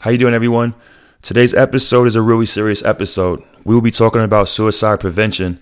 How you doing, everyone? Today's episode is a really serious episode. We will be talking about suicide prevention.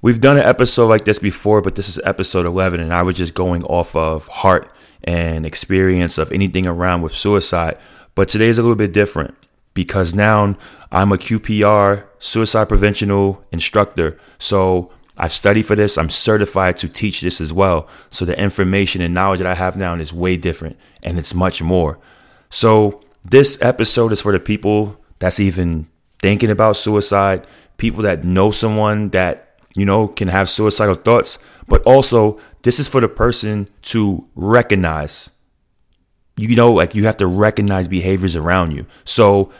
We've done an episode like this before, but this is episode 11, and I was just going off of heart and experience of anything around with suicide. But today is a little bit different because now I'm a QPR, suicide preventional instructor. So I've studied for this. I'm certified to teach this as well. So the information and knowledge that I have now is way different, and it's much more. So this episode is for the people that's even thinking about suicide, people that know someone that, you know, can have suicidal thoughts. But also, this is for the person to recognize, you know, like you have to recognize behaviors around you. So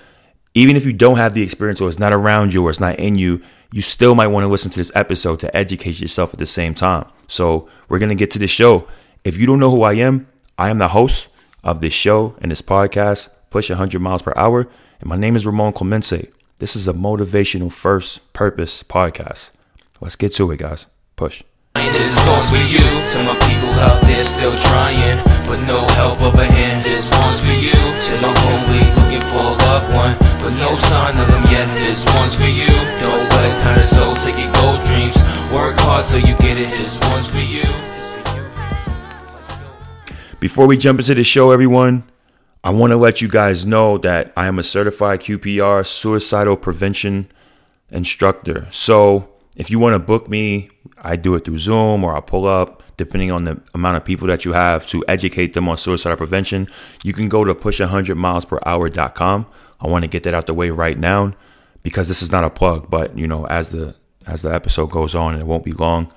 even if you don't have the experience or it's not around you or it's not in you, you still might want to listen to this episode to educate yourself at the same time. So we're going to get to the show. If you don't know who I am the host of this show and this podcast, Push 100 Miles Per Hour. And my name is Ramon Clemente. This is a motivational first purpose podcast. Let's get to it, guys. Push. This is all for you. To my people out there still trying, but no help of a hand. This one's for you. Says my homie looking for a loved one, but no sign of them yet. This one's for you. Don't let kind of soul take your gold dreams. Work hard till you get it. This one's for you. Before we jump into the show, everyone, I want to let you guys know that I am a certified QPR suicidal prevention instructor. So if you want to book me, I do it through Zoom or I'll pull up, depending on the amount of people that you have to educate them on suicidal prevention. You can go to push100mph.com. I want to get that out the way right now because this is not a plug, but, you know, as the episode goes on, and it won't be long,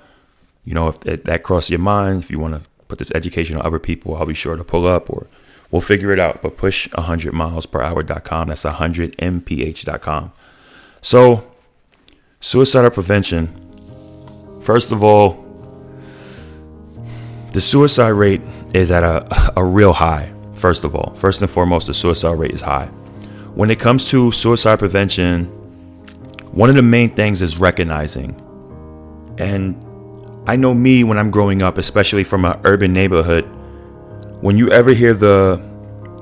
you know, if that crosses your mind, if you want to put this education on other people, I'll be sure to pull up or we'll figure it out. But push100mph.com. That's 100mph.com. So suicidal prevention. First of all, the suicide rate is at a real high. First of all, first and foremost, the suicide rate is high. When it comes to suicide prevention, one of the main things is recognizing. And I know me when I'm growing up, especially from an urban neighborhood, when you ever hear the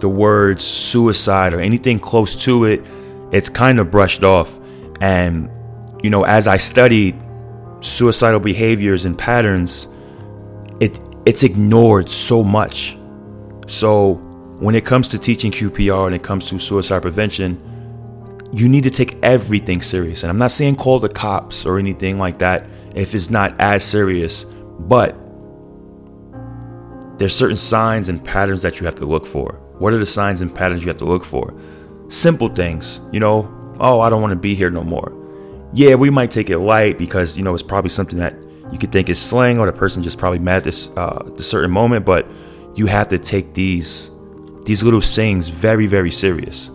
words suicide or anything close to it, it's kind of brushed off. And, you know, as I studied suicidal behaviors and patterns, it's ignored so much. So when it comes to teaching QPR and it comes to suicide prevention, you need to take everything serious. And I'm not saying call the cops or anything like that if it's not as serious, but there's certain signs and patterns that you have to look for. What are the signs and patterns you have to look for? Simple things, you know, oh, I don't want to be here no more. Yeah, we might take it light because, you know, it's probably something that you could think is slang or the person just probably mad at this certain moment, but you have to take these little sayings very, very serious.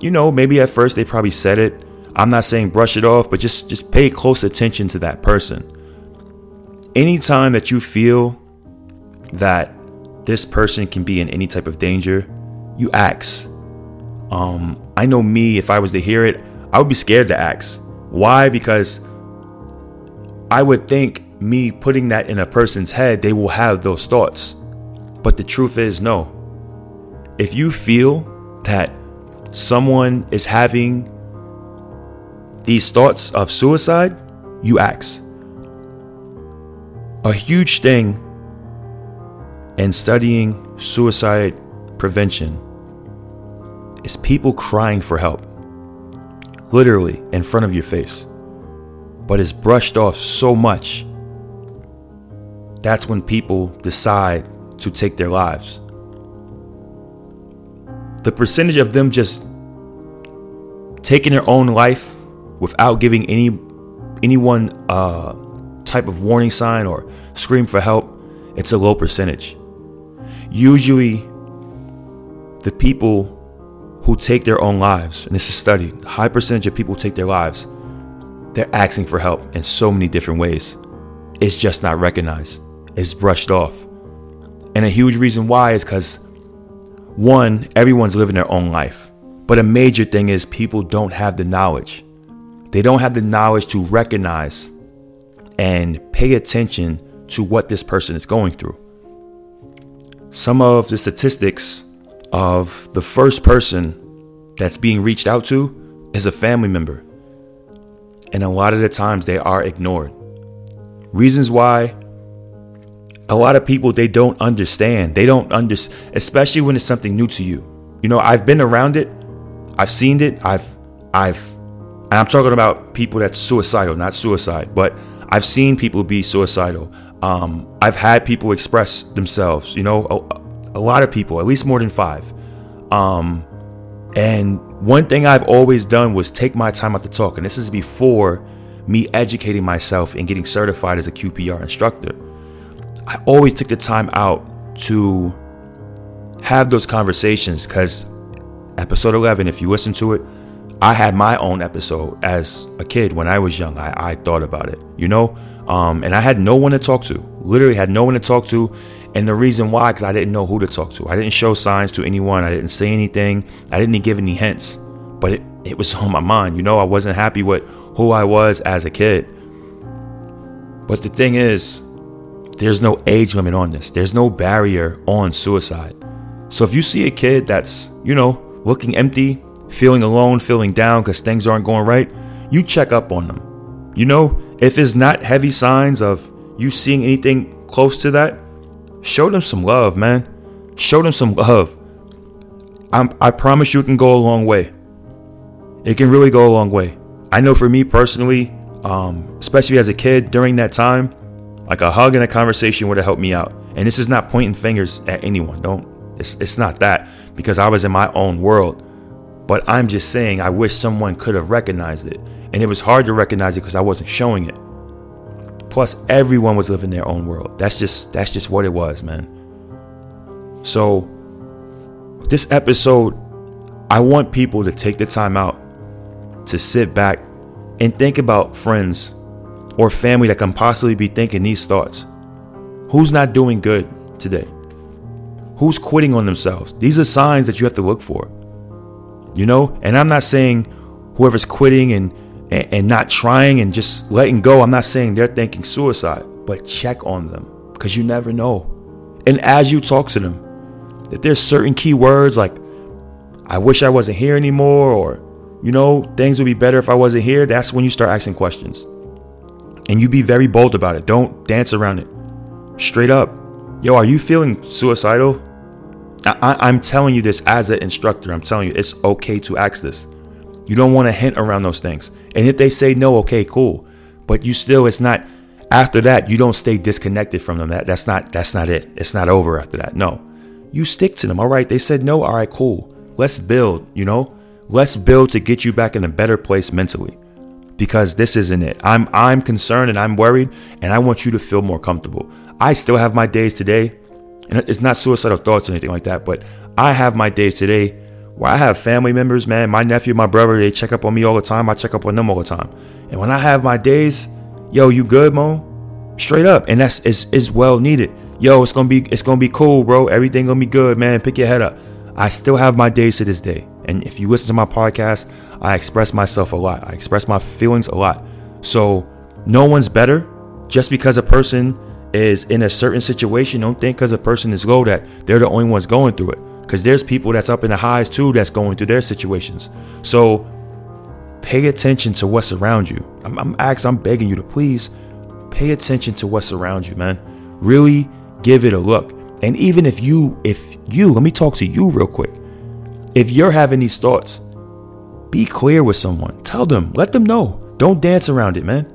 You know, maybe at first they probably said it. I'm not saying brush it off, but just pay close attention to that person. Anytime that you feel that this person can be in any type of danger, you ask. I know me, if I was to hear it, I would be scared to ask. Why? Because I would think me putting that in a person's head, they will have those thoughts. But the truth is, no. If you feel that someone is having these thoughts of suicide, you ask. A huge thing in studying suicide prevention is people crying for help, literally in front of your face, but it's brushed off so much. That's when people decide to take their lives. The percentage of them just taking their own life without giving anyone type of warning sign or scream for help, it's a low percentage. Usually the people who take their own lives, and this is studied, high percentage of people who take their lives, they're asking for help in so many different ways. It's just not recognized. It's brushed off. And a huge reason why is because, one, everyone's living their own life. But a major thing is people don't have the knowledge. They don't have the knowledge to recognize and pay attention to what this person is going through. Some of the statistics of the first person that's being reached out to is a family member. And a lot of the times they are ignored. Reasons why a lot of people, they don't understand. They don't understand, especially when it's something new to you. You know, I've been around it. I've seen it. And I'm talking about people that's suicidal, not suicide, but I've seen people be suicidal. I've had people express themselves, you know, a lot of people, at least more than five. And one thing I've always done was take my time out to talk. And this is before me educating myself and getting certified as a QPR instructor. I always took the time out to have those conversations, because episode 11, if you listen to it, I had my own episode as a kid when I was young. I thought about it, you know, and I had no one to talk to, literally had no one to talk to. And the reason why, because I didn't know who to talk to. I didn't show signs to anyone. I didn't say anything. I didn't give any hints, but it was on my mind. You know, I wasn't happy with who I was as a kid. But the thing is, there's no age limit on this. There's no barrier on suicide. So if you see a kid that's, you know, looking empty, feeling alone, feeling down because things aren't going right, you check up on them. You know, if it's not heavy signs of you seeing anything close to that, show them some love, man. Show them some love. I promise you it can go a long way. It can really go a long way. I know for me personally, especially as a kid during that time, like a hug and a conversation would have helped me out. And this is not pointing fingers at anyone. It's not that, because I was in my own world. But I'm just saying, I wish someone could have recognized it. And it was hard to recognize it because I wasn't showing it. Plus, everyone was living their own world. That's just what it was, man. So this episode, I want people to take the time out to sit back and think about friends or family that can possibly be thinking these thoughts. Who's not doing good today? Who's quitting on themselves? These are signs that you have to look for. You know, and I'm not saying whoever's quitting and not trying and just letting go, I'm not saying they're thinking suicide, but check on them, because you never know. And as you talk to them, if there's certain key words like, I wish I wasn't here anymore, or, you know, things would be better if I wasn't here, that's when you start asking questions. And you be very bold about it. Don't dance around it. Straight up. Yo, are you feeling suicidal? I'm telling you this as an instructor. I'm telling you, it's okay to ask this. You don't want to hint around those things. And if they say no, okay, cool. But you still, it's not, after that, you don't stay disconnected from them. That's not it. It's not over after that. No, you stick to them. All right. They said no. All right, cool. Let's build, you know, let's build to get you back in a better place mentally, because this isn't it. I'm concerned and I'm worried, and I want you to feel more comfortable. I still have my days today. And it's not suicidal thoughts or anything like that, but I have my days today where I have family members, man, my nephew, my brother, they check up on me all the time. I check up on them all the time. And when I have my days, yo, you good, Mo? Straight up. And that's is well needed. Yo, it's gonna be cool, bro. Everything gonna be good, man. Pick your head up. I still have my days to this day. And if you listen to my podcast, I express myself a lot. I express my feelings a lot. So no one's better. Just because a person is in a certain situation, don't think because a person is low that they're the only ones going through it, because there's people that's up in the highs too that's going through their situations. So pay attention to what's around you. I'm begging you to please pay attention to what's around you, man. Really give it a look. And even if you let me talk to you real quick, if you're having these thoughts, be clear with someone. Tell them, let them know. Don't dance around it, man.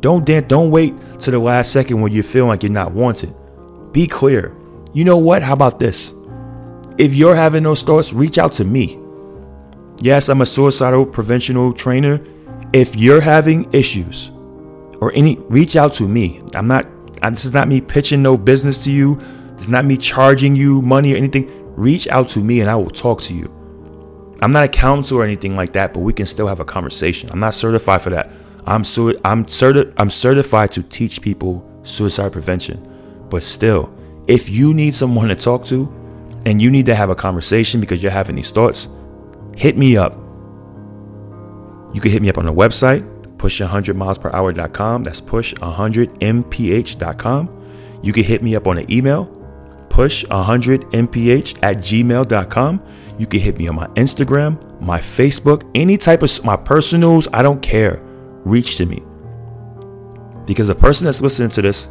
Don't wait to the last second when you feel like you're not wanted. Be clear. You know what? How about this? If you're having those thoughts, reach out to me. Yes, I'm a suicidal prevention trainer. If you're having issues or any, reach out to me. This is not me pitching no business to you. This is not me charging you money or anything. Reach out to me and I will talk to you. I'm not a counselor or anything like that, but we can still have a conversation. I'm not certified for that. I'm certified to teach people suicide prevention. But still, if you need someone to talk to and you need to have a conversation because you're having these thoughts, hit me up. You can hit me up on the website, push100mph.com. That's push100mph.com. You can hit me up on the email, push100mph@gmail.com. You can hit me on my Instagram, my Facebook, any type of my personals. I don't care. Reach to me. Because the person that's listening to this,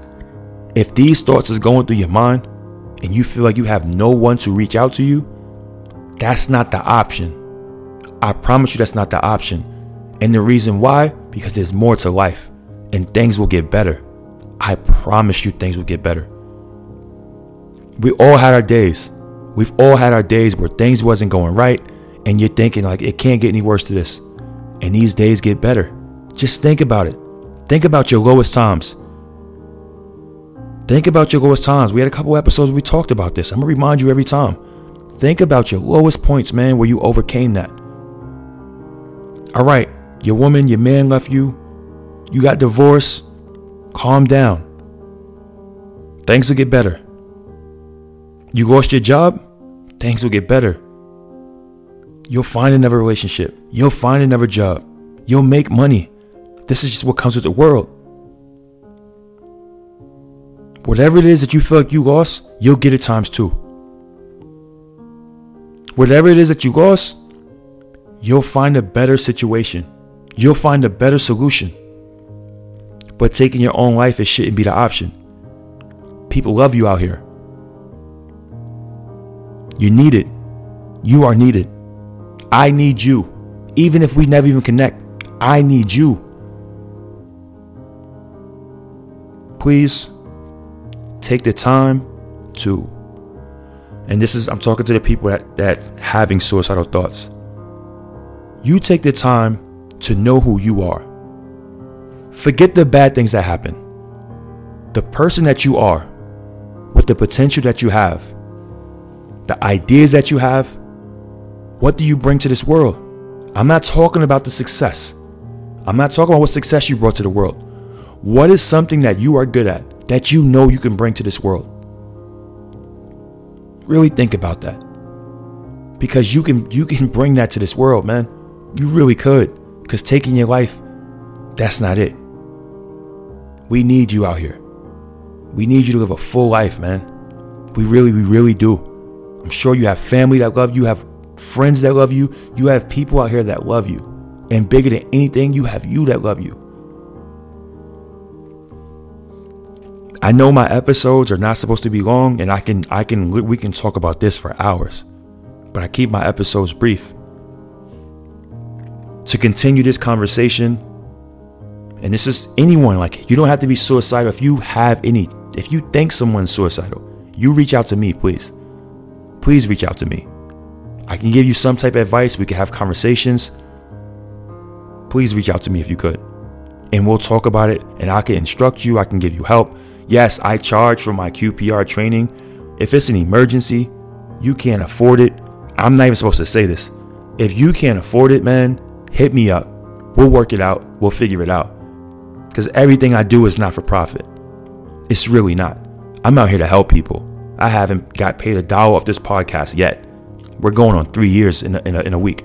if these thoughts is going through your mind and you feel like you have no one to reach out to you, that's not the option. I promise you that's not the option. And the reason why, because there's more to life and things will get better. I promise you things will get better. We all had our days. We've all had our days where things wasn't going right and you're thinking like it can't get any worse than this. And these days get better. Just think about it. Think about your lowest times. Think about your lowest times. We had a couple episodes where we talked about this. I'm going to remind you every time. Think about your lowest points, man, where you overcame that. All right. Your woman, your man left you. You got divorced. Calm down. Things will get better. You lost your job, things will get better. You'll find another relationship. You'll find another job. You'll make money. This is just what comes with the world. Whatever it is that you feel like you lost, you'll get it times 2. Whatever it is that you lost, you'll find a better situation. You'll find a better solution. But taking your own life, it shouldn't be the option. People love you out here. You need it. You are needed. I need you. Even if we never even connect, I need you. Please take the time to, and this is, I'm talking to the people that's having suicidal thoughts. You take the time to know who you are. Forget the bad things that happen. The person that you are, with the potential that you have, the ideas that you have, what do you bring to this world? I'm not talking about the success. I'm not talking about what success you brought to the world. What is something that you are good at, that you know you can bring to this world? Really think about that. Because you can bring that to this world, man. You really could. Because taking your life, that's not it. We need you out here. We need you to live a full life, man. We really do. I'm sure you have family that love you, you have friends that love you, you have people out here that love you. And bigger than anything, you have you that love you. I know my episodes are not supposed to be long, and we can talk about this for hours. But I keep my episodes brief. To continue this conversation, and this is anyone, like you don't have to be suicidal. If you think someone's suicidal, you reach out to me, please. Please reach out to me. I can give you some type of advice. We can have conversations. Please reach out to me if you could. And we'll talk about it. And I can instruct you. I can give you help. Yes, I charge for my QPR training. If it's an emergency, you can't afford it. I'm not even supposed to say this. If you can't afford it, man, hit me up. We'll work it out. We'll figure it out. Because everything I do is not for profit. It's really not. I'm out here to help people. I haven't got paid $1 off this podcast yet. We're going on 3 years in a week.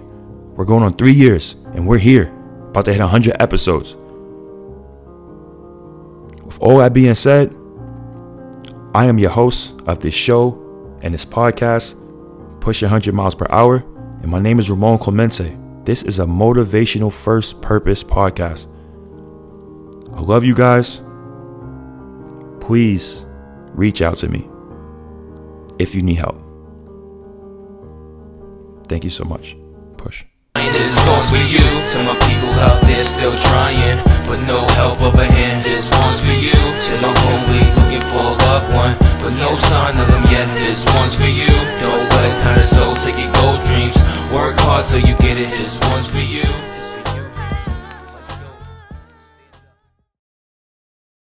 We're going on 3 years, and we're here, about to hit 100 episodes. With all that being said, I am your host of this show and this podcast, Push 100 Miles Per Hour, and my name is Ramon Clemente. This is a motivational first purpose podcast. I love you guys. Please reach out to me if you need help. Thank you so much. Push. This is all for you. To my people out there still trying, but no help up a hand. This one's for you. To my homie looking for a loved one, but no sign of them yet. This one's for you. Don't let kind of soul take your gold dreams. Work hard till you get it. This one's for you.